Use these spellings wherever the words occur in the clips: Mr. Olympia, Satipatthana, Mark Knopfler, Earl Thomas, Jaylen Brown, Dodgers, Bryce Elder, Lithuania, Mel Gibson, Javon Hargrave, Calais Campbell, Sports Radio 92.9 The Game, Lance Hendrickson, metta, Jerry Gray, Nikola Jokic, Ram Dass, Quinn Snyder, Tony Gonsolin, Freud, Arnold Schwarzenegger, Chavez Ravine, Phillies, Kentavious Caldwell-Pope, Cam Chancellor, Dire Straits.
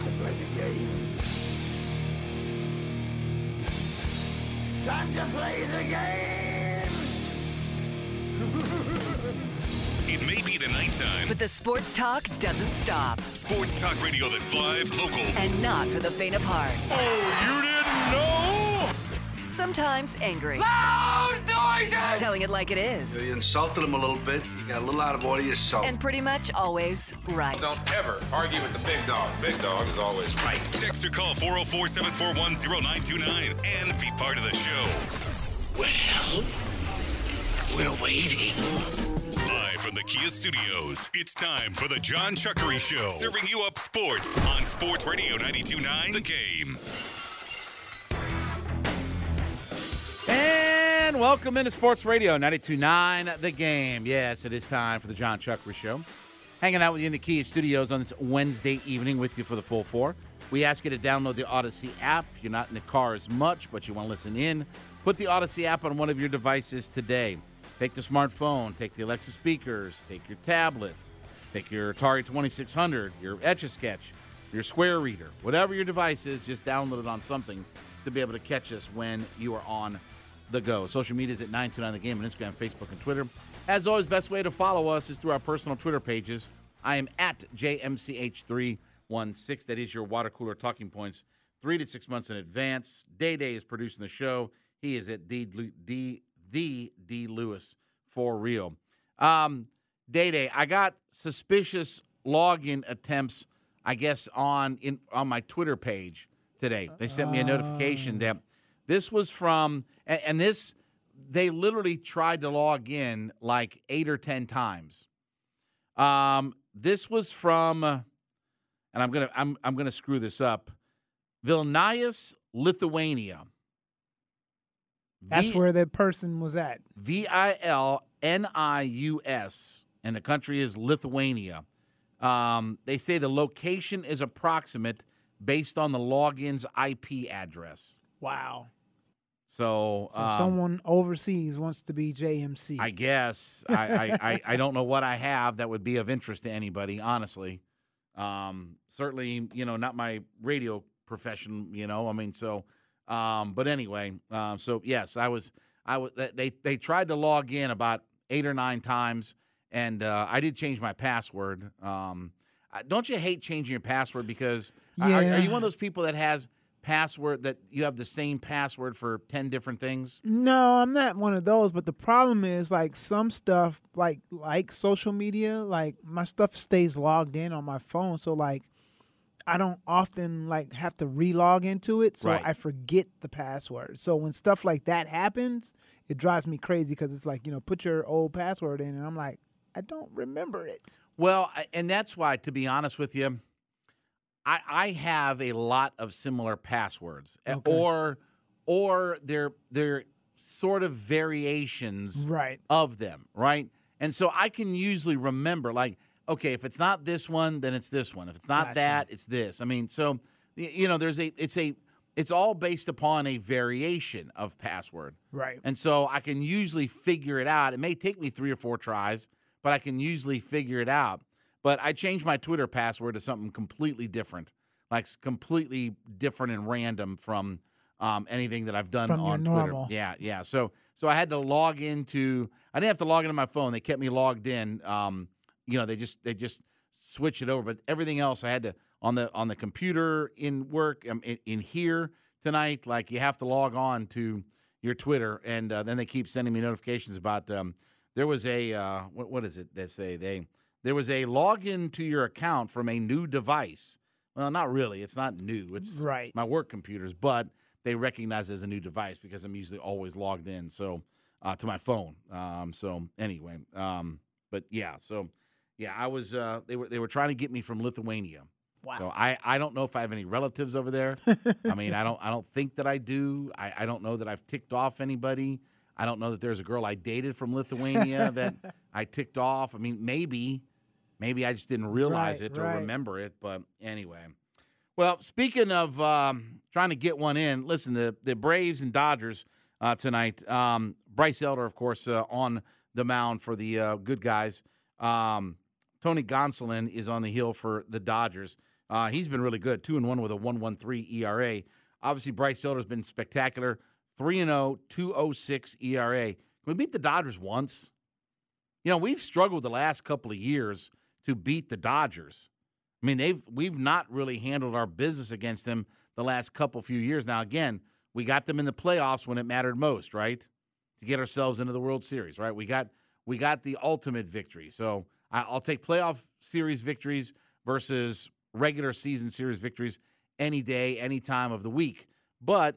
to play the game. Time to play the game! It may be the nighttime, but the sports talk doesn't stop. Sports talk radio that's live, local, and not for the faint of heart. Oh, you didn't know? Sometimes angry. Loud noises! Telling it like it is. You insulted him a little bit. You got a little out of order yourself. And pretty much always right. Don't ever argue with the big dog. Big dog is always right. Text or call 404-741-0929 and be part of the show. Well, we're waiting. Live from the Kia studios, it's time for the John Chuckery Show. Serving you up sports on Sports Radio 92.9 The Game. And welcome into Sports Radio 92.9 The Game. Yes, it is time for the John Chuckery Show. Hanging out with you in the Kia studios on this Wednesday evening with you for the full four. We ask you to download the Odyssey app. You're not in the car as much, but you want to listen in. Put the Odyssey app on one of your devices today. Take the smartphone, take the Alexa speakers, take your tablet, take your Atari 2600, your Etch-A-Sketch, your Square Reader. Whatever your device is, just download it on something to be able to catch us when you are on the go. Social media is at 929 The Game on Instagram, Facebook, and Twitter. As always, best way to follow us is through our personal Twitter pages. I am at JMCH316. That is your water cooler talking points 3 to 6 months in advance. Day is producing the show. He is at D Lewis for real. Day, I got suspicious login attempts, I guess, on my Twitter page today. They sent me a notification that this was from, and this, they literally tried to log in like 8 or 10 times. This was from, and I'm gonna screw this up, Vilnius, Lithuania. That's where the person was at. Vilnius, and the country is Lithuania. They say the location is approximate based on the login's IP address. Wow. So someone overseas wants to be JMC. I guess. I don't know what I have that would be of interest to anybody, honestly. Certainly, not my radio profession, but anyway. So, yes, I was. They tried to log in about 8 or 9 times, and I did change my password. Don't you hate changing your password? Because are you one of those people that has – password that you have the same password for 10 different things? No, I'm not one of those, but the problem is some stuff like social media, my stuff stays logged in on my phone, so I don't often have to re-log into it, so right. I forget the password. So when stuff like that happens, it drives me crazy because it's put your old password in, and I'm like, I don't remember it. Well, and that's why, to be honest with you, I have a lot of similar passwords, okay. or they're sort of variations right. of them, right? And so I can usually remember, okay, if it's not this one, then it's this one. If it's not gotcha. That, it's this. I mean, so it's all based upon a variation of password, right? And so I can usually figure it out. It may take me 3 or 4 tries, but I can usually figure it out. But I changed my Twitter password to something completely different, like completely different and random from anything that I've done from on Twitter. Normal. Yeah. So I had to log into. I didn't have to log into my phone. They kept me logged in. They just switch it over. But everything else, I had to on the computer in work in here tonight. Like you have to log on to your Twitter, and then they keep sending me notifications about there was a what is it? They say there was a login to your account from a new device. Well, not really. It's not new. It's right. My work computers, but they recognize it as a new device because I'm usually always logged in. So to my phone. So anyway, I was. They were trying to get me from Lithuania. Wow. So I don't know if I have any relatives over there. I mean, I don't think that I do. I don't know that I've ticked off anybody. I don't know that there's a girl I dated from Lithuania that I ticked off. I mean, maybe I just didn't realize it or remember it. But anyway, well, speaking of trying to get one in, listen, the Braves and Dodgers tonight. Bryce Elder, of course, on the mound for the good guys. Tony Gonsolin is on the hill for the Dodgers. He's been really good, 2-1 with a 1.13 ERA. Obviously, Bryce Elder's been spectacular, 3-0, 2.06 ERA. Can we beat the Dodgers once? You know, we've struggled the last couple of years to beat the Dodgers. I mean, we've not really handled our business against them the last few years. Now, again, we got them in the playoffs when it mattered most, right? To get ourselves into the World Series, right? We got the ultimate victory. So I'll take playoff series victories versus regular season series victories any day, any time of the week. But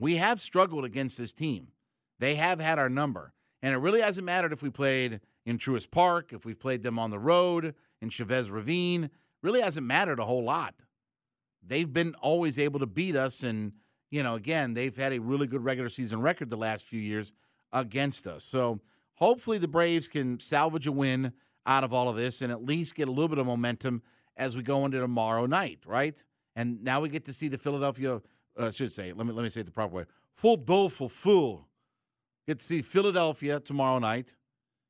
we have struggled against this team. They have had our number. And it really hasn't mattered if we played in Truist Park, if we played them on the road, in Chavez Ravine. It really hasn't mattered a whole lot. They've been always able to beat us. And, you know, again, they've had a really good regular season record the last few years against us. So hopefully the Braves can salvage a win out of all of this and at least get a little bit of momentum as we go into tomorrow night, right? And now we get to see the Philadelphia let me say it the proper way. Get to see Philadelphia tomorrow night.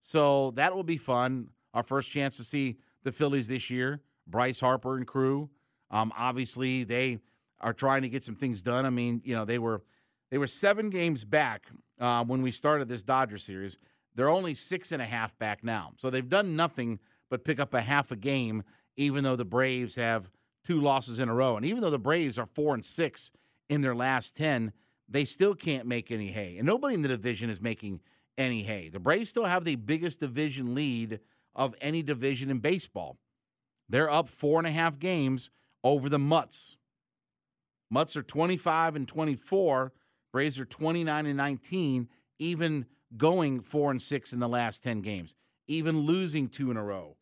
So that will be fun. Our first chance to see the Phillies this year, Bryce Harper and crew. Obviously they are trying to get some things done. I mean, you know, they were 7 games back when we started this Dodger series. They're only 6.5 back now. So they've done nothing but pick up 0.5 game, even though the Braves have 2 losses in a row. And even though the Braves are 4-6 in their last 10, they still can't make any hay. And nobody in the division is making any hay. The Braves still have the biggest division lead of any division in baseball. They're up 4.5 games over the Mutts. Mutts are 25-24. Braves are 29-19, even going 4-6 in the last 10 games, even losing 2 in a row.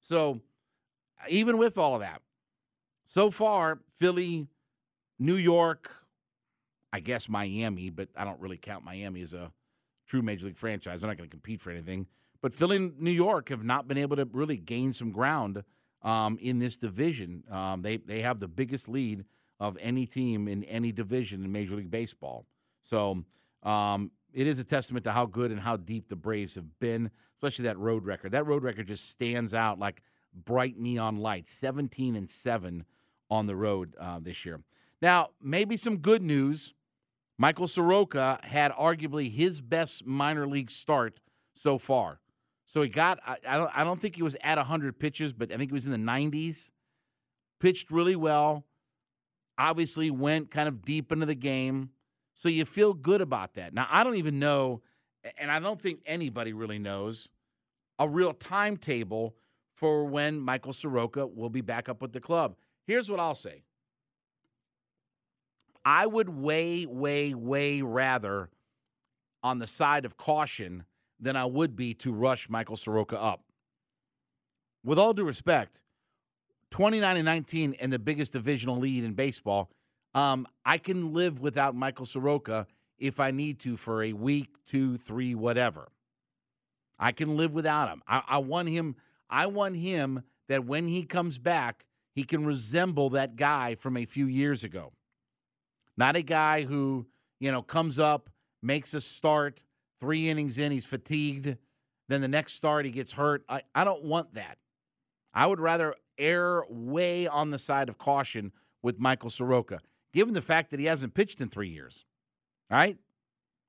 So even with all of that, so far, Philly, New York, I guess Miami, but I don't really count Miami as a true Major League franchise. They're not going to compete for anything. But Philly and New York have not been able to really gain some ground in this division. They have the biggest lead of any team in any division in Major League Baseball. So it is a testament to how good and how deep the Braves have been, especially that road record. That road record just stands out like bright neon lights, 17-7 on the road this year. Now, maybe some good news. Michael Soroka had arguably his best minor league start so far. So he got, I don't think he was at 100 pitches, but I think he was in the 90s. Pitched really well. Obviously went kind of deep into the game. So you feel good about that. Now, I don't even know, and I don't think anybody really knows, a real timetable for when Michael Soroka will be back up with the club. Here's what I'll say. I would way rather on the side of caution than I would be to rush Michael Soroka up. With all due respect, 29-19 and the biggest divisional lead in baseball, I can live without Michael Soroka if I need to for a week, 2, 3, whatever. I can live without him. I want him that when he comes back, he can resemble that guy from a few years ago. Not a guy who, you know, comes up, makes a start, 3 innings in, he's fatigued, Then the next start, he gets hurt. I don't want that. I would rather err way on the side of caution with Michael Soroka, given the fact that he hasn't pitched in 3 years. All right?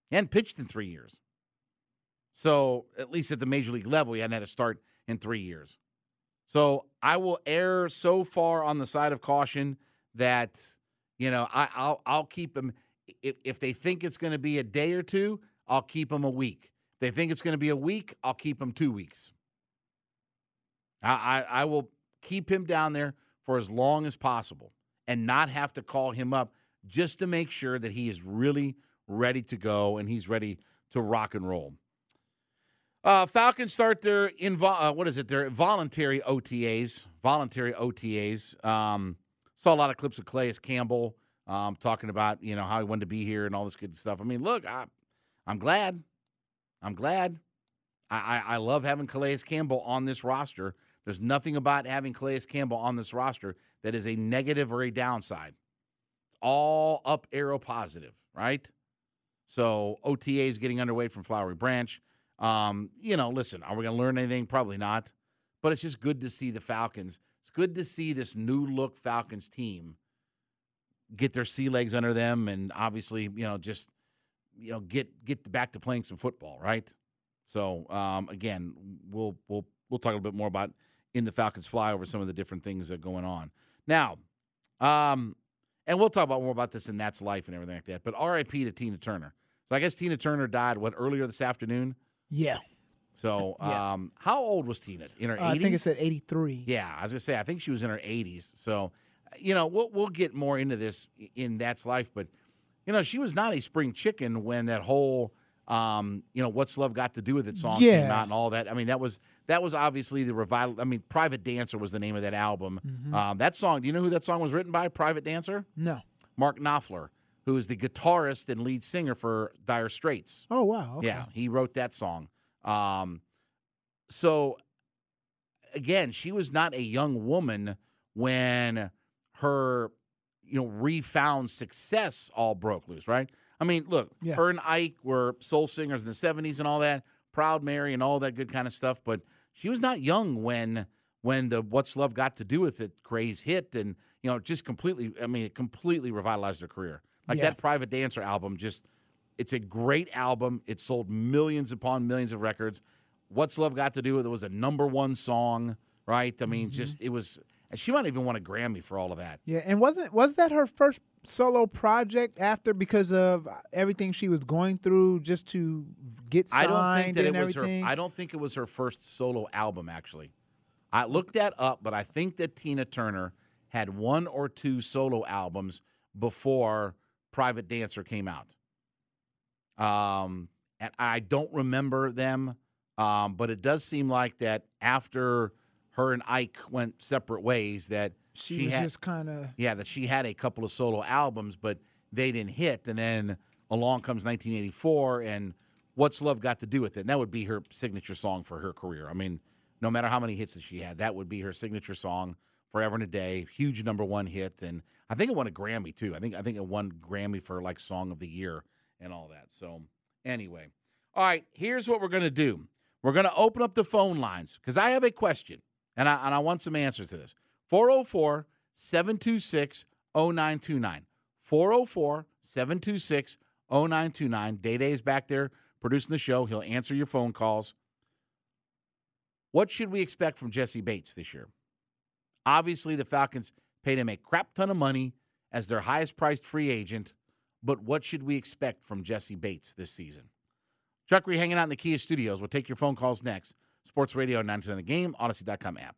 He hadn't pitched in 3 years. So, at least at the major league level, he hadn't had a start in 3 years. So, I will err so far on the side of caution that, you know, I'll keep him. If they think it's going to be a day or two, I'll keep him a week. If they think it's going to be a week, I'll keep him 2 weeks. I will keep him down there for as long as possible and not have to call him up just to make sure that he is really ready to go and he's ready to rock and roll. Falcons start their Their voluntary OTAs. Saw a lot of clips of Calais Campbell talking about, you know, how he wanted to be here and all this good stuff. I mean, look, I'm glad. I love having Calais Campbell on this roster. There's nothing about having Calais Campbell on this roster that is a negative or a downside. It's all up arrow positive, right? So OTA is getting underway from Flowery Branch. You know, listen, are we going to learn anything? Probably not. But it's just good to see the Falcons. It's good to see this new-look Falcons team get their sea legs under them and obviously, you know, just, you know, get back to playing some football, right? So, again, we'll talk a little bit more about in the Falcons fly over some of the different things that are going on. Now, and we'll talk about more about this in That's Life and everything like that, but RIP to Tina Turner. So I guess Tina Turner died, earlier this afternoon? Yeah. So how old was Tina? In her 80s? I think it said 83. Yeah, I was going to say, I think she was in her 80s. So, you know, we'll get more into this in That's Life. But, you know, she was not a spring chicken when that whole, you know, What's Love Got to Do with It song came out and all that. I mean, that was obviously the revival. I mean, Private Dancer was the name of that album. Mm-hmm. That song, do you know who that song was written by, Private Dancer? No. Mark Knopfler, who is the guitarist and lead singer for Dire Straits. Oh, wow. Okay. Yeah, he wrote that song. So, again, she was not a young woman when her, you know, refound success all broke loose, right? I mean, look, her and Ike were soul singers in the 70s and all that, Proud Mary and all that good kind of stuff, but she was not young when the What's Love Got to Do with It craze hit and, you know, just completely, I mean, it completely revitalized her career. Like that Private Dancer album just... It's a great album. It sold millions upon millions of records. What's Love Got to Do with It was a #1 song, right? I mean, just it was. She might even want a Grammy for all of that. Yeah, and was that her first solo project after because of everything she was going through just to get signed? I don't think it was her first solo album. Actually, I looked that up, but I think that Tina Turner had one or two solo albums before Private Dancer came out. And I don't remember them, but it does seem like that after her and Ike went separate ways that she was had, just kind of... Yeah, that she had a couple of solo albums, but they didn't hit, and then along comes 1984, and What's Love Got to Do with It? And that would be her signature song for her career. I mean, no matter how many hits that she had, that would be her signature song forever and a day, huge #1 hit, and I think it won a Grammy, too. I think it won Grammy for, like, Song of the Year. And all that. So, anyway. All right, here's what we're going to do. We're going to open up the phone lines because I have a question, and I want some answers to this. 404-726-0929. 404-726-0929. Day-Day is back there producing the show. He'll answer your phone calls. What should we expect from Jesse Bates this year? Obviously, the Falcons paid him a crap ton of money as their highest-priced free agent. But what should we expect from Jesse Bates this season? Chuckery hanging out in the Kia studios. We'll take your phone calls next. Sports Radio 92.9 The Game, Odyssey.com app.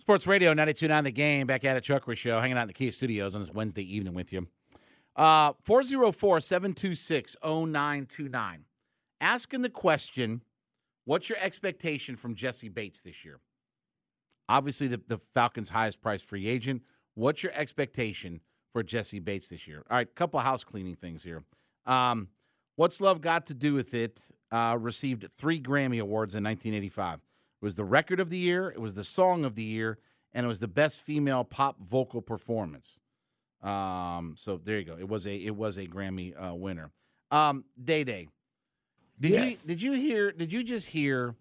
Sports Radio 92.9 The Game, back at a Chuckery Show, hanging out in the Kia studios on this Wednesday evening with you. 404-726-0929. Asking the question, what's your expectation from Jesse Bates this year? Obviously, the Falcons' highest priced free agent. What's your expectation for Jesse Bates this year? All right, a couple of house cleaning things here. What's Love Got to Do with It received 3 Grammy Awards in 1985. It was the record of the year, it was the song of the year, and it was the best female pop vocal performance. So there you go. It was a Grammy winner. Day. Did you just hear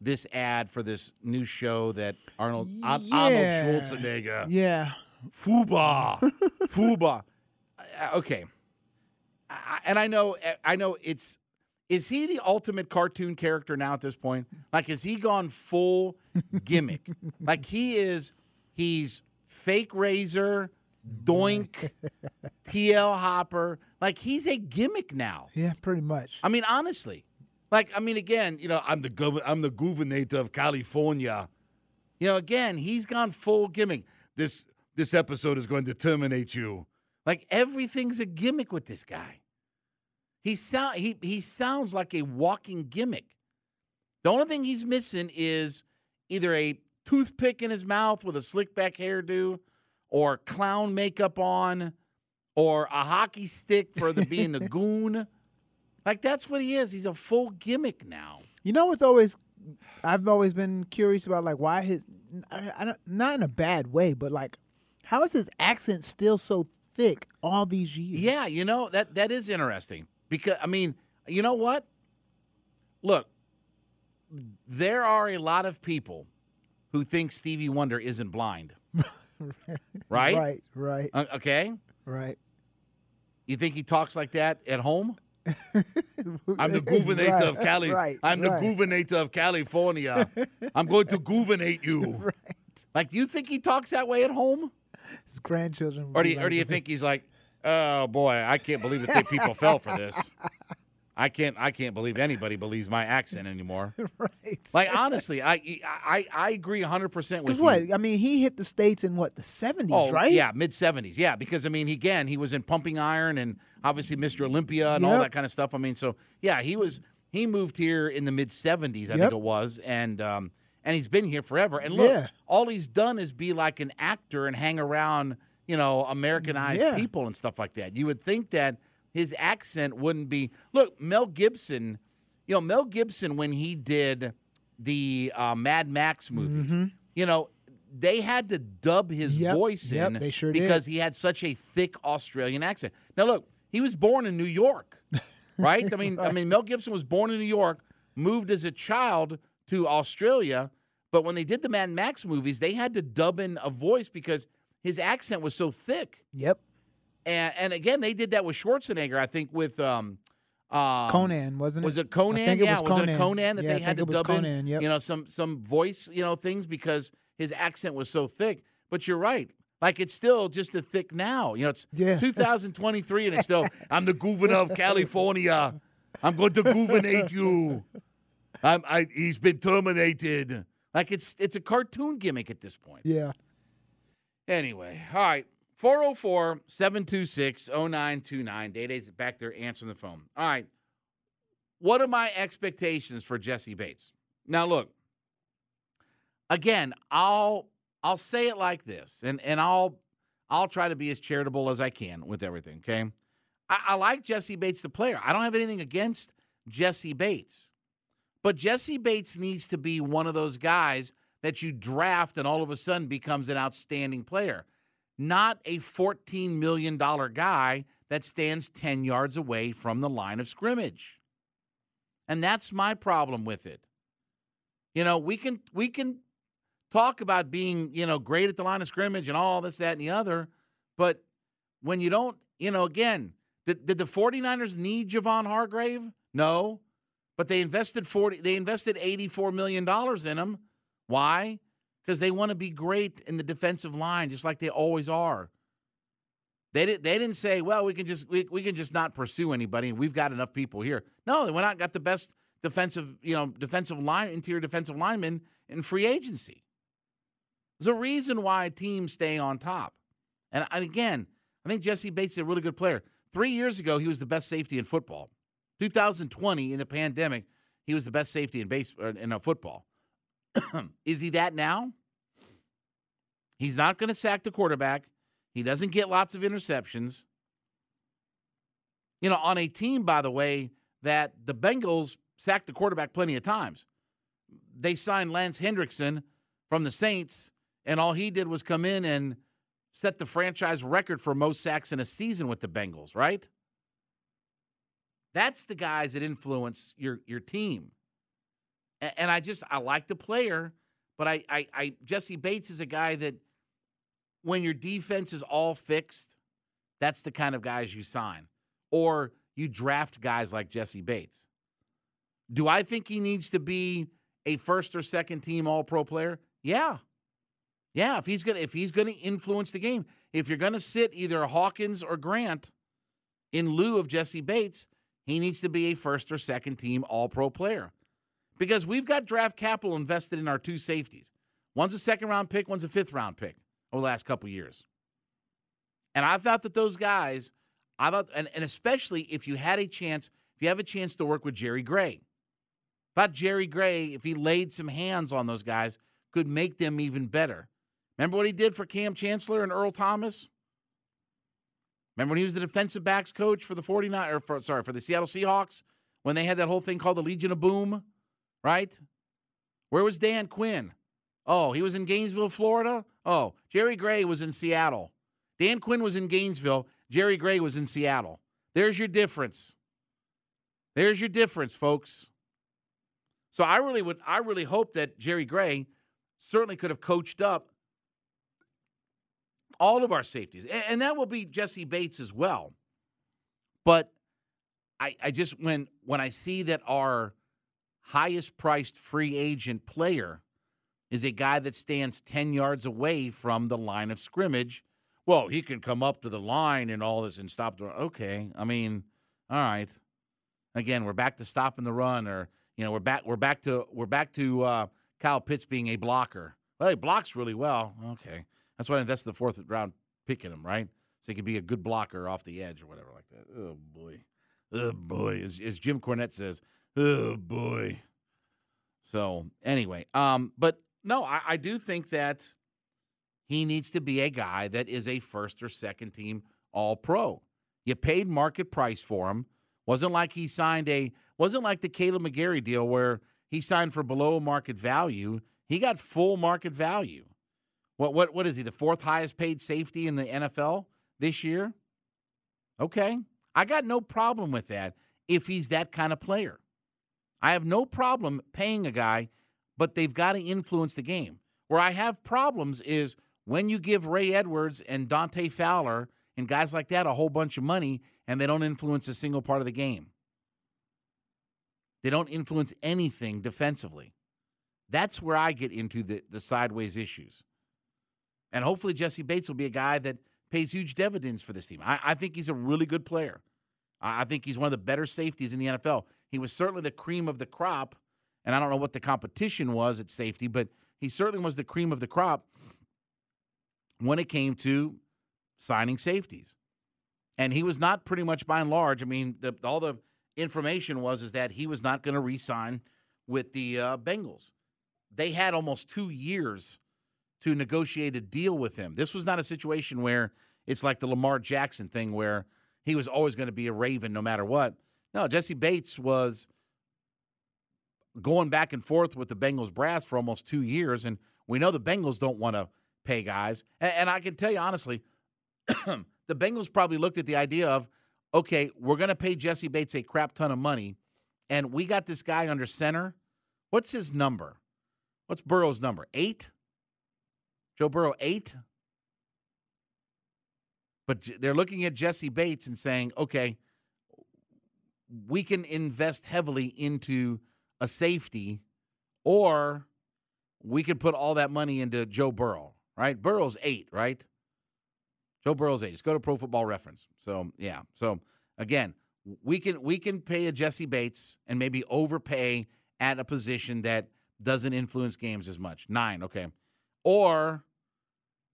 this ad for this new show that Arnold Schwarzenegger? Yeah. Fuba. Okay. I know it's. Is he the ultimate cartoon character now at this point? Like, has he gone full gimmick? Like, he's fake Razor, Doink, TL Hopper. Like, he's a gimmick now. Yeah, pretty much. I mean, honestly. Like, I mean, again, you know, I'm the gubernator of California. You know, again, he's gone full gimmick. This episode is going to terminate you. Like, everything's a gimmick with this guy. He sounds like a walking gimmick. The only thing he's missing is either a toothpick in his mouth with a slick back hairdo, or clown makeup on, or a hockey stick for being the goon. Like, that's what he is. He's a full gimmick now. You know what's always – I've always been curious about, like, why his – not in a bad way, but, like, how is his accent still so thick all these years? Yeah, you know, that is interesting. Because, I mean, you know what? Look, there are a lot of people who think Stevie Wonder isn't blind. Right? Right. Okay? Right. You think he talks like that at home? I'm the gubernator of Cali. Right. I'm the gubernator of California. I'm going to gubernate you. Right. Like, do you think he talks that way at home? His grandchildren. Or do you think he's like, oh boy, I can't believe that people fell for this. I can't believe anybody believes my accent anymore. Right. Like, honestly, I agree 100% with you. What? I mean, he hit the States in what, the 70s, right? Yeah, mid 70s. Yeah, because I mean, he was in Pumping Iron and obviously Mr. Olympia and all that kind of stuff. I mean, so yeah, he moved here in the mid 70s, I think it was, and he's been here forever. And look, all he's done is be like an actor and hang around, you know, Americanized people and stuff like that. You would think that his accent wouldn't be. Look, Mel Gibson, when he did the Mad Max movies, you know, they had to dub his voice in they sure because did. He had such a thick Australian accent. Now, look, he was born in New York, right? I mean, Mel Gibson was born in New York, moved as a child to Australia, but when they did the Mad Max movies, they had to dub in a voice because his accent was so thick. Yep. And again, they did that with Schwarzenegger, I think, with Conan, wasn't it? Was it Conan? I think it was Conan. Was it Conan that they had to dub in, you know, some voice, you know, things because his accent was so thick. But you're right. Like, it's still just as thick now. You know, it's 2023, and it's still, I'm the governor of California. I'm going to governate you. He's been terminated. Like, it's a cartoon gimmick at this point. Yeah. Anyway, all right. 404-726-0929. Day-Day's back there answering the phone. All right. What are my expectations for Jesse Bates? Now, look. Again, I'll say it like this, and I'll try to be as charitable as I can with everything, okay? I like Jesse Bates, the player. I don't have anything against Jesse Bates. But Jesse Bates needs to be one of those guys that you draft and all of a sudden becomes an outstanding player. Not a $14 million guy that stands 10 yards away from the line of scrimmage. And that's my problem with it. You know, we can talk about being, you know, great at the line of scrimmage and all this, that, and the other, but when you don't, you know, again, did the 49ers need Javon Hargrave? No. But they invested $84 million in him. Why? Because they want to be great in the defensive line, just like they always are. They didn't say, well, we can just not pursue anybody, and we've got enough people here. No, they went out and got the best interior defensive linemen in free agency. There's a reason why teams stay on top. And again, I think Jesse Bates is a really good player. 3 years ago, he was the best safety in football. 2020, in the pandemic, he was the best safety in football. Is he that now? He's not going to sack the quarterback. He doesn't get lots of interceptions. You know, on a team, by the way, that the Bengals sacked the quarterback plenty of times. They signed Lance Hendrickson from the Saints, and all he did was come in and set the franchise record for most sacks in a season with the Bengals, right? That's the guys that influence your team. And I like the player, but Jesse Bates is a guy that when your defense is all fixed, that's the kind of guys you sign. Or you draft guys like Jesse Bates. Do I think he needs to be a first or second team all-pro player? Yeah. Yeah, if he's gonna influence the game. If you're gonna sit either Hawkins or Grant in lieu of Jesse Bates, he needs to be a first or second team all-pro player. Because we've got draft capital invested in our two safeties. One's a second-round pick, one's a fifth-round pick over the last couple years. And I thought that those guys, and especially if you have a chance to work with Jerry Gray. I thought Jerry Gray, if he laid some hands on those guys, could make them even better. Remember what he did for Cam Chancellor and Earl Thomas? Remember when he was the defensive backs coach for the for the Seattle Seahawks when they had that whole thing called the Legion of Boom? Right? Where was Dan Quinn? Oh, he was in Gainesville, Florida? Oh, Jerry Gray was in Seattle. Dan Quinn was in Gainesville. Jerry Gray was in Seattle. There's your difference. There's your difference, folks. So I really hope that Jerry Gray certainly could have coached up all of our safeties. And that will be Jesse Bates as well. But I just, when I see that our highest-priced free agent player is a guy that stands 10 yards away from the line of scrimmage. Well, he can come up to the line and all this and stop the run. Okay, I mean, all right. Again, we're back to stopping the run, or you know, we're back to Kyle Pitts being a blocker. Well, he blocks really well. Okay, that's why I invested the fourth round pick in him, right? So he could be a good blocker off the edge or whatever like that. Oh boy, as Jim Cornette says. Oh, boy. So, anyway, but no, I do think that he needs to be a guy that is a first or second team all-pro. You paid market price for him. Wasn't like the Caleb McGarry deal where he signed for below market value. He got full market value. What is he, the fourth highest paid safety in the NFL this year? Okay. I got no problem with that if he's that kind of player. I have no problem paying a guy, but they've got to influence the game. Where I have problems is when you give Ray Edwards and Dante Fowler and guys like that a whole bunch of money and they don't influence a single part of the game. They don't influence anything defensively. That's where I get into the sideways issues. And hopefully Jesse Bates will be a guy that pays huge dividends for this team. I think he's a really good player. I think he's one of the better safeties in the NFL. He was certainly the cream of the crop, and I don't know what the competition was at safety, but he certainly was the cream of the crop when it came to signing safeties. And he was not pretty much by and large. I mean, all the information was that he was not going to re-sign with the Bengals. They had almost 2 years to negotiate a deal with him. This was not a situation where it's like the Lamar Jackson thing where he was always going to be a Raven no matter what. No, Jesse Bates was going back and forth with the Bengals brass for almost 2 years, and we know the Bengals don't want to pay guys. And I can tell you honestly, the Bengals probably looked at the idea of, okay, we're going to pay Jesse Bates a crap ton of money, and we got this guy under center. What's his number? What's Burrow's number? 8? Joe Burrow, 8? But they're looking at Jesse Bates and saying, okay, we can invest heavily into a safety, or we could put all that money into Joe Burrow, right? Burrow's 8, right? Joe Burrow's 8. Just go to Pro Football Reference. So, yeah. So, again, we can pay a Jesse Bates and maybe overpay at a position that doesn't influence games as much. 9, okay. Or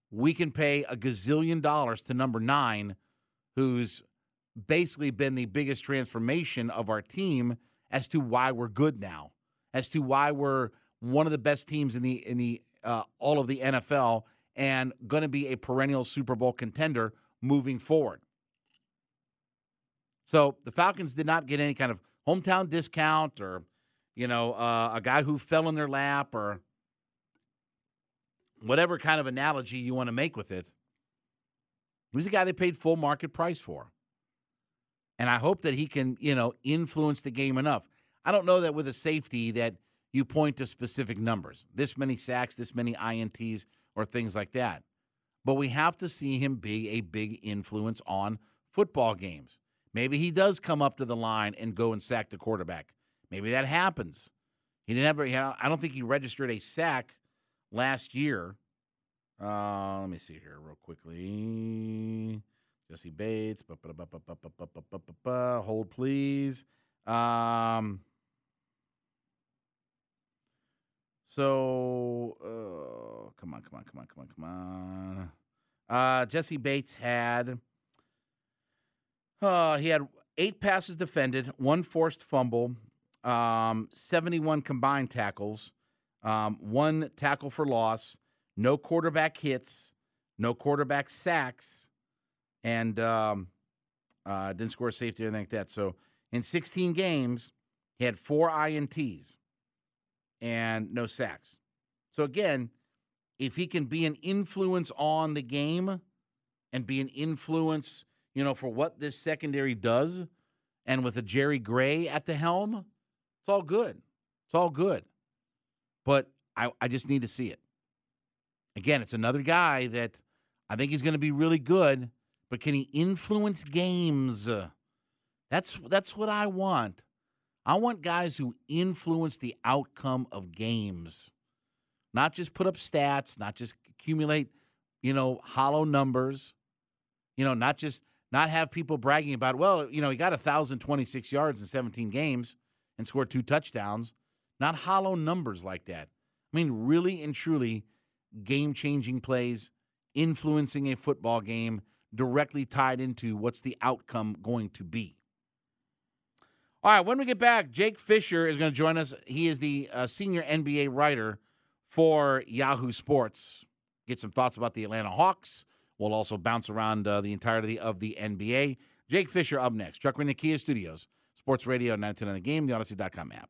we can pay a gazillion dollars to number 9, who's basically been the biggest transformation of our team as to why we're good now, as to why we're one of the best teams in all of the NFL and going to be a perennial Super Bowl contender moving forward. So the Falcons did not get any kind of hometown discount or, a guy who fell in their lap or whatever kind of analogy you want to make with it. He was a guy they paid full market price for. And I hope that he can, influence the game enough. I don't know that with a safety that you point to specific numbers, this many sacks, this many INTs, or things like that. But we have to see him be a big influence on football games. Maybe he does come up to the line and go and sack the quarterback. Maybe that happens. I don't think he registered a sack last year. Let me see here real quickly. Jesse Bates. Hold, please. So, come on. Jesse Bates had, he had 8 passes defended, 1 forced fumble, 71 combined tackles, 1 tackle for loss, no quarterback hits, no quarterback sacks, and didn't score a safety or anything like that. So in 16 games, he had 4 INTs and no sacks. So again, if he can be an influence on the game and be an influence, for what this secondary does, and with a Jerry Gray at the helm, it's all good. It's all good. But I just need to see it. Again, it's another guy that I think he's going to be really good. But can he influence games? That's what I want. I want guys who influence the outcome of games, not just put up stats, not just accumulate, hollow numbers, not just not have people bragging about, he got 1,026 yards in 17 games and scored 2 touchdowns, not hollow numbers like that. I mean, really and truly game-changing plays, influencing a football game, directly tied into what's the outcome going to be. All right, when we get back, Jake Fisher is going to join us. He is the senior NBA writer for Yahoo Sports. Get some thoughts about the Atlanta Hawks. We'll also bounce around the entirety of the NBA. Jake Fisher up next. Chuck in the Kia Studios, Sports Radio 92.9 The Game, the Odyssey.com app.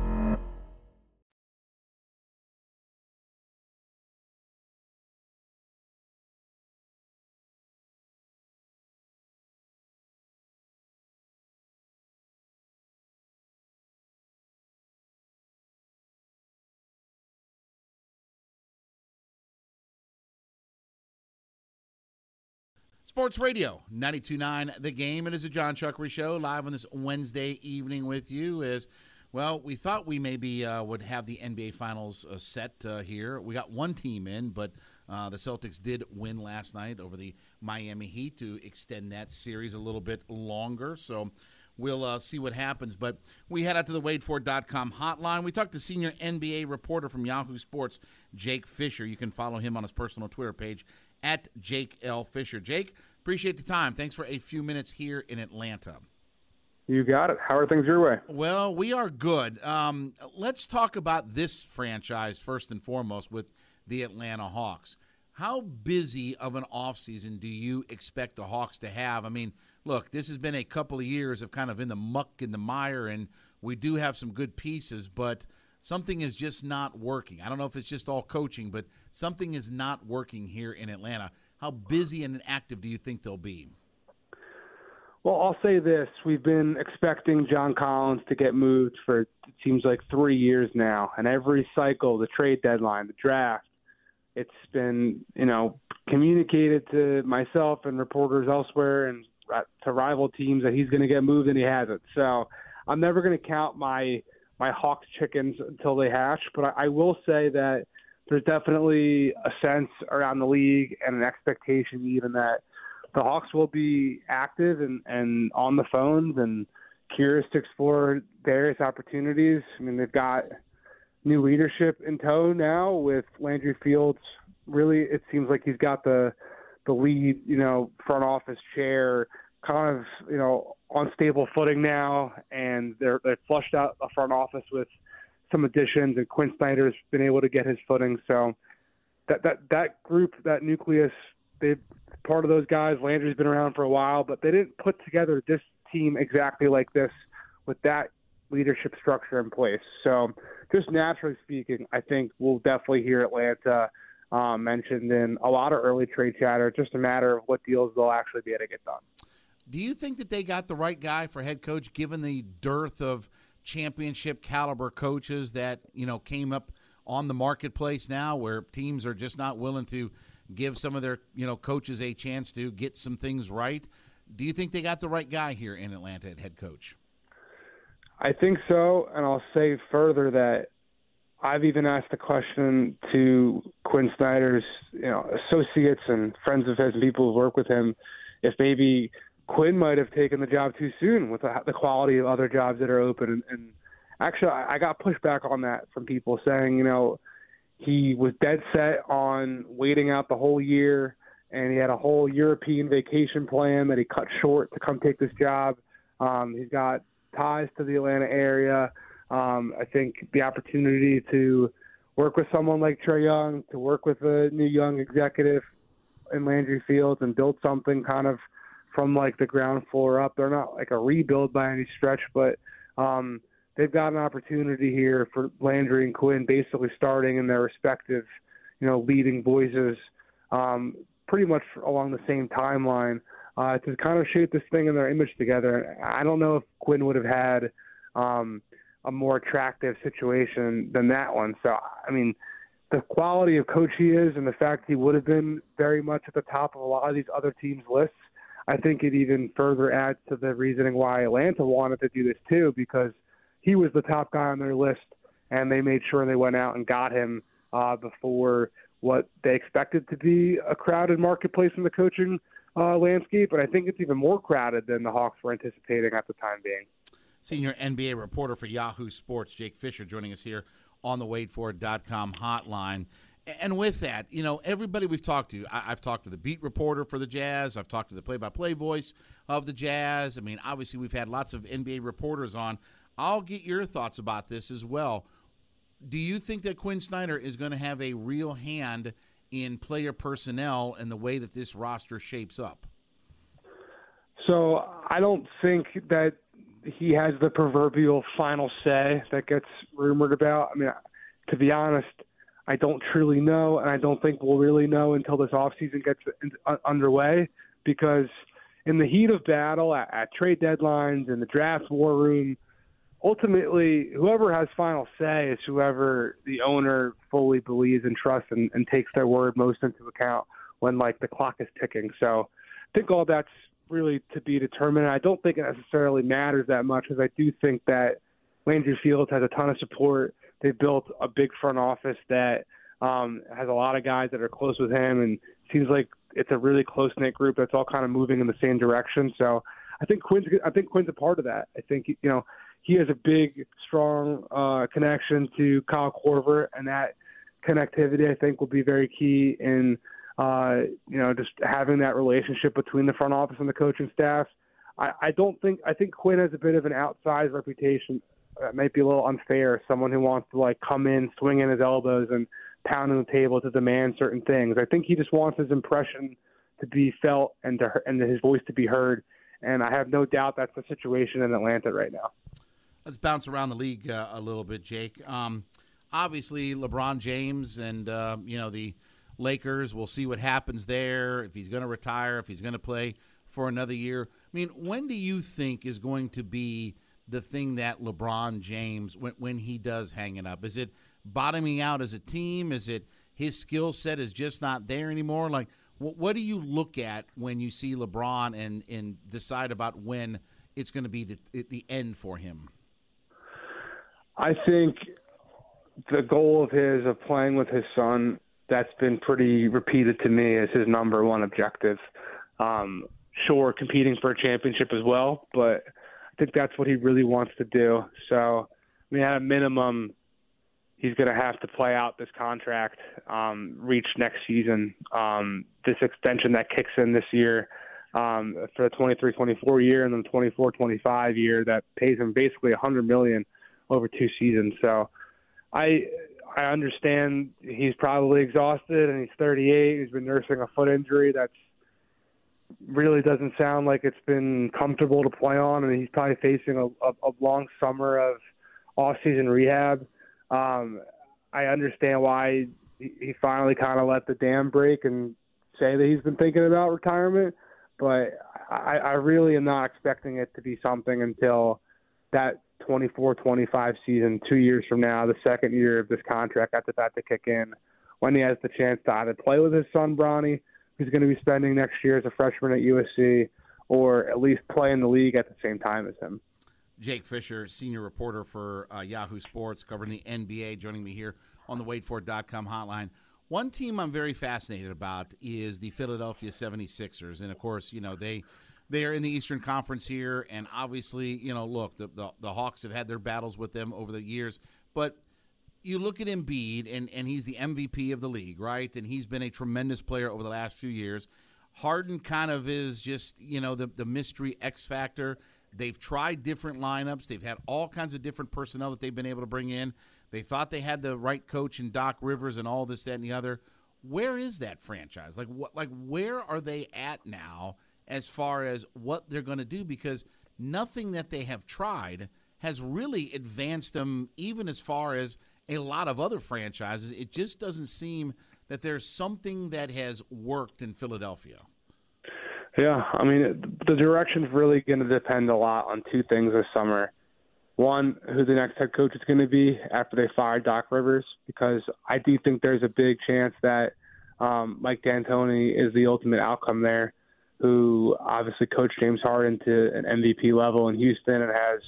Sports Radio 92.9 The Game. It is a John Chuckery Show live on this Wednesday evening with you. Is well, we thought we maybe would have the NBA Finals set here. We got one team in, but the Celtics did win last night over the Miami Heat to extend that series a little bit longer. So we'll see what happens. But we head out to the waitfor.com hotline. We talked to senior NBA reporter from Yahoo Sports, Jake Fisher. You can follow him on his personal Twitter page, at Jake L. Fisher. Jake, appreciate the time. Thanks for a few minutes here in Atlanta. You got it. How are things your way? Well, we are good. Let's talk about this franchise first and foremost with the Atlanta Hawks. How busy of an offseason do you expect the Hawks to have? I mean, look, this has been a couple of years of kind of in the muck and the mire, and we do have some good pieces, but something is just not working. I don't know if it's just all coaching, but something is not working here in Atlanta. How busy and active do you think they'll be? Well, I'll say this. We've been expecting John Collins to get moved for, it seems like, 3 years now. And every cycle, the trade deadline, the draft, it's been, you know, communicated to myself and reporters elsewhere and to rival teams that he's going to get moved, and he hasn't. So I'm never going to count my Hawks chickens until they hatch, but I will say that there's definitely a sense around the league and an expectation even that the Hawks will be active and on the phones and curious to explore various opportunities. I mean, they've got new leadership in tow now with Landry Fields. Really, it seems like he's got the lead, you know, front office chair kind of, you know, on stable footing now, and they're flushed out a front office with some additions, and Quinn Snyder's been able to get his footing. So that group, that nucleus, they part of those guys. Landry's been around for a while, but they didn't put together this team exactly like this with that leadership structure in place. So just naturally speaking, I think we'll definitely hear Atlanta mentioned in a lot of early trade chatter, just a matter of what deals they'll actually be able to get done. Do you think that they got the right guy for head coach, given the dearth of championship caliber coaches that, you know, came up on the marketplace now, where teams are just not willing to give some of their, you know, coaches a chance to get some things right? Do you think they got the right guy here in Atlanta at head coach? I think so, and I'll say further that I've even asked the question to Quinn Snyder's, you know, associates and friends of his and people who work with him if maybe – Quinn might have taken the job too soon with the quality of other jobs that are open. And actually, I got pushback on that from people saying, you know, he was dead set on waiting out the whole year, and he had a whole European vacation plan that he cut short to come take this job. He's got ties to the Atlanta area. I think the opportunity to work with someone like Trae Young, to work with a new young executive in Landry Fields and build something kind of from like the ground floor up. They're not like a rebuild by any stretch, but they've got an opportunity here for Landry and Quinn basically starting in their respective, you know, leading voices pretty much along the same timeline to kind of shape this thing in their image together. I don't know if Quinn would have had a more attractive situation than that one. So, I mean, the quality of coach he is and the fact he would have been very much at the top of a lot of these other teams' lists, I think it even further adds to the reasoning why Atlanta wanted to do this too, because he was the top guy on their list, and they made sure they went out and got him before what they expected to be a crowded marketplace in the coaching landscape. And I think it's even more crowded than the Hawks were anticipating at the time being. Senior NBA reporter for Yahoo Sports, Jake Fisher, joining us here on the waitforit.com hotline. And with that, you know, everybody we've talked to, I've talked to the beat reporter for the Jazz. I've talked to the play-by-play voice of the Jazz. I mean, obviously we've had lots of NBA reporters on. I'll get your thoughts about this as well. Do you think that Quinn Snyder is going to have a real hand in player personnel and the way that this roster shapes up? So I don't think that he has the proverbial final say that gets rumored about. I mean, to be honest, I don't truly know, and I don't think we'll really know until this offseason gets underway, because in the heat of battle, at trade deadlines, in the draft war room, ultimately whoever has final say is whoever the owner fully believes and trusts and takes their word most into account when, like, the clock is ticking. So I think all that's really to be determined. I don't think it necessarily matters that much, because I do think that Landry Fields has a ton of support. They've built a big front office that has a lot of guys that are close with him, and it seems like it's a really close-knit group that's all kind of moving in the same direction. So I think Quinn's a part of that. I think, you know, he has a big, strong connection to Kyle Korver, and that connectivity, I think, will be very key in you know, just having that relationship between the front office and the coaching staff. I think Quinn has a bit of an outsized reputation. That might be a little unfair. Someone who wants to, like, come in, swing in his elbows and pound on the table to demand certain things. I think he just wants his impression to be felt and his voice to be heard. And I have no doubt that's the situation in Atlanta right now. Let's bounce around the league a little bit, Jake. Obviously, LeBron James and, you know, the Lakers, we'll see what happens there, if he's going to retire, if he's going to play for another year. I mean, when do you think is going to be the thing that LeBron James, when he does hang it up? Is it bottoming out as a team? Is it his skill set is just not there anymore? Like, what do you look at when you see LeBron and decide about when it's going to be the end for him? I think the goal of playing with his son, that's been pretty repeated to me as his number one objective. Sure, competing for a championship as well, but I think that's what he really wants to do. So, I mean, at a minimum, he's going to have to play out this contract, reach next season. This extension that kicks in this year for the 23-24 year and then 24-25 year that pays him basically $100 million over two seasons. So I understand he's probably exhausted, and he's 38. He's been nursing a foot injury that really doesn't sound like it's been comfortable to play on, and he's probably facing a long summer of off-season rehab. I understand why he finally kind of let the dam break and say that he's been thinking about retirement, but I really am not expecting it to be something until that 24-25 season, 2 years from now, the second year of this contract that's about to kick in, when he has the chance to either play with his son, Bronny, who's going to be spending next year as a freshman at USC, or at least play in the league at the same time as him. Jake Fisher, senior reporter for Yahoo Sports, covering the NBA, joining me here on the waitforit.com hotline. One team I'm very fascinated about is the Philadelphia 76ers. And, of course, you know, they are in the Eastern Conference here, and obviously, you know, look, the Hawks have had their battles with them over the years. But you look at Embiid, and he's the MVP of the league, right? And he's been a tremendous player over the last few years. Harden kind of is just, you know, the mystery X factor. They've tried different lineups. They've had all kinds of different personnel that they've been able to bring in. They thought they had the right coach in Doc Rivers and all this, that, and the other. Where is that franchise? Like, what? Like, where are they at now as far as what they're going to do, because nothing that they have tried has really advanced them, even as far as a lot of other franchises. It just doesn't seem that there's something that has worked in Philadelphia. Yeah, I mean, the direction's really going to depend a lot on two things this summer. One, who the next head coach is going to be after they fire Doc Rivers, because I do think there's a big chance that Mike D'Antoni is the ultimate outcome there, who obviously coached James Harden to an MVP level in Houston and has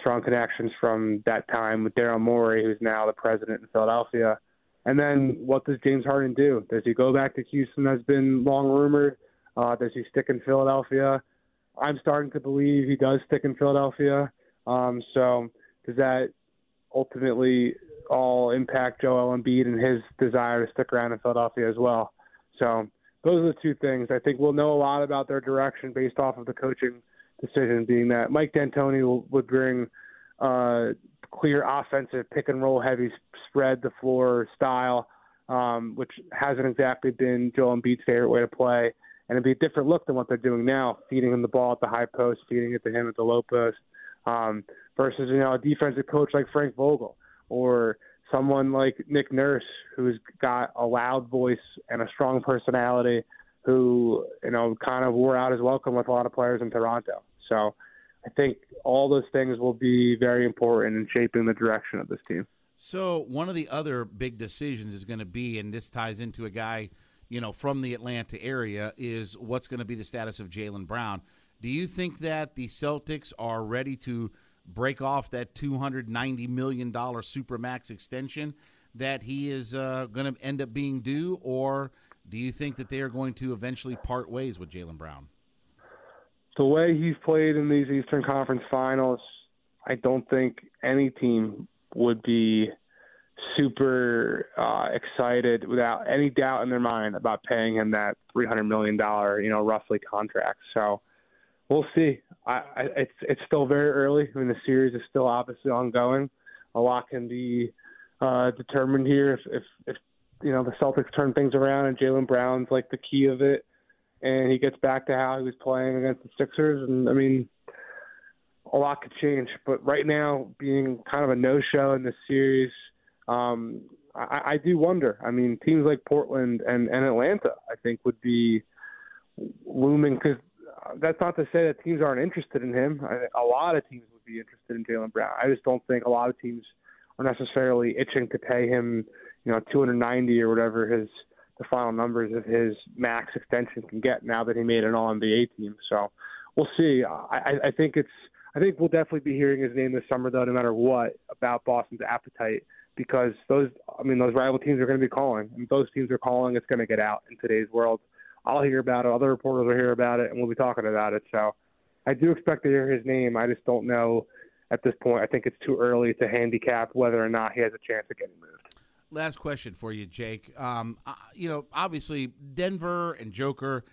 strong connections from that time with Daryl Morey, who's now the president in Philadelphia. And then what does James Harden do? Does he go back to Houston, that's been long rumored? Does he stick in Philadelphia? I'm starting to believe he does stick in Philadelphia. So does that ultimately all impact Joel Embiid and his desire to stick around in Philadelphia as well. So those are the two things. I think we'll know a lot about their direction based off of the coaching decision, being that Mike D'Antoni would bring clear offensive pick-and-roll heavy spread-the-floor style, which hasn't exactly been Joel Embiid's favorite way to play. And it'd be a different look than what they're doing now, feeding him the ball at the high post, feeding it to him at the low post, versus, you know, a defensive coach like Frank Vogel or someone like Nick Nurse, who's got a loud voice and a strong personality, who, you know, kind of wore out his welcome with a lot of players in Toronto. So I think all those things will be very important in shaping the direction of this team. So one of the other big decisions is going to be, and this ties into a guy, you know, from the Atlanta area, is what's going to be the status of Jaylen Brown. Do you think that the Celtics are ready to break off that $290 million Supermax extension that he is going to end up being due, or do you think that they are going to eventually part ways with Jaylen Brown? The way he's played in these Eastern Conference Finals, I don't think any team would be super excited without any doubt in their mind about paying him that $300 million, you know, roughly contract. So we'll see. It's still very early. I mean, the series is still obviously ongoing. A lot can be determined here if you know, the Celtics turn things around and Jaylen Brown's like the key of it, and he gets back to how he was playing against the Sixers. And, I mean, a lot could change. But right now, being kind of a no-show in this series, I do wonder. I mean, teams like Portland and Atlanta, I think, would be looming, because that's not to say that teams aren't interested in him. A lot of teams would be interested in Jaylen Brown. I just don't think a lot of teams are necessarily itching to pay him, you know, 290 or whatever the final numbers of his max extension can get now that he made an All-NBA team. So we'll see. I think we'll definitely be hearing his name this summer, though, no matter what, about Boston's appetite, because those rival teams are going to be calling. And if those teams are calling, it's going to get out in today's world. I'll hear about it. Other reporters will hear about it, and we'll be talking about it. So I do expect to hear his name. I just don't know at this point. I think it's too early to handicap whether or not he has a chance of getting moved. Last question for you, Jake. You know, obviously Denver and Joker.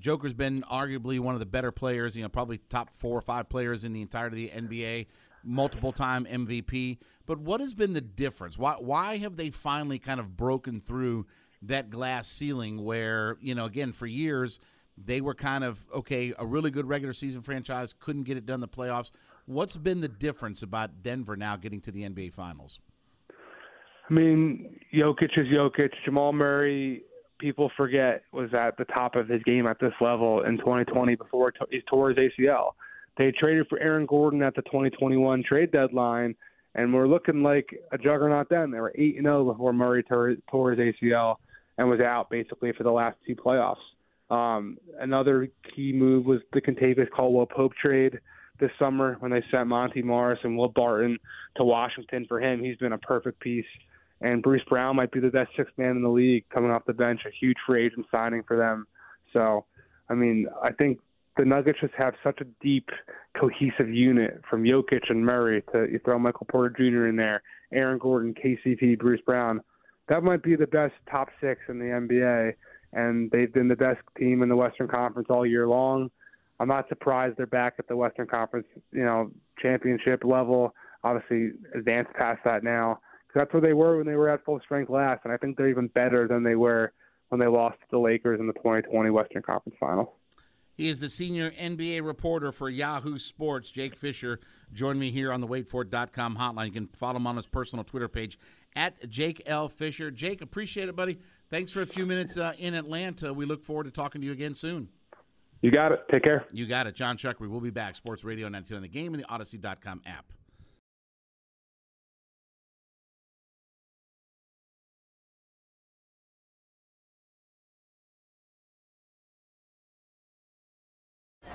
Joker's been arguably one of the better players, you know, probably top 4 or 5 players in the entirety of the NBA, multiple-time MVP. But what has been the difference? Why have they finally kind of broken through that glass ceiling where, you know, again, for years they were kind of, okay, a really good regular season franchise, couldn't get it done in the playoffs. What's been the difference about Denver now getting to the NBA Finals? I mean, Jokic is Jokic. Jamal Murray, people forget, was at the top of his game at this level in 2020 before he tore his ACL. They traded for Aaron Gordon at the 2021 trade deadline, and we're looking like a juggernaut then. They were 8-0 before Murray tore his ACL and was out basically for the last 2 playoffs. Another key move was the Kentavious Caldwell-Pope trade this summer when they sent Monty Morris and Will Barton to Washington for him. He's been a perfect piece. And Bruce Brown might be the best sixth man in the league coming off the bench, a huge free agent signing for them. So, I mean, I think the Nuggets just have such a deep, cohesive unit from Jokic and Murray to you throw Michael Porter Jr. in there, Aaron Gordon, KCP, Bruce Brown. That might be the best top 6 in the NBA, and they've been the best team in the Western Conference all year long. I'm not surprised they're back at the Western Conference, you know, championship level. Obviously, advanced past that now. That's where they were when they were at full strength last, and I think they're even better than they were when they lost to the Lakers in the 2020 Western Conference Final. He is the senior NBA reporter for Yahoo Sports. Jake Fisher joined me here on the waitfor.com hotline. You can follow him on his personal Twitter page, at Jake L. Fisher. Jake, appreciate it, buddy. Thanks for a few minutes in Atlanta. We look forward to talking to you again soon. You got it. Take care. You got it. John Chuckery. We'll be back. Sports Radio 92.9 The Game and the Odyssey.com app.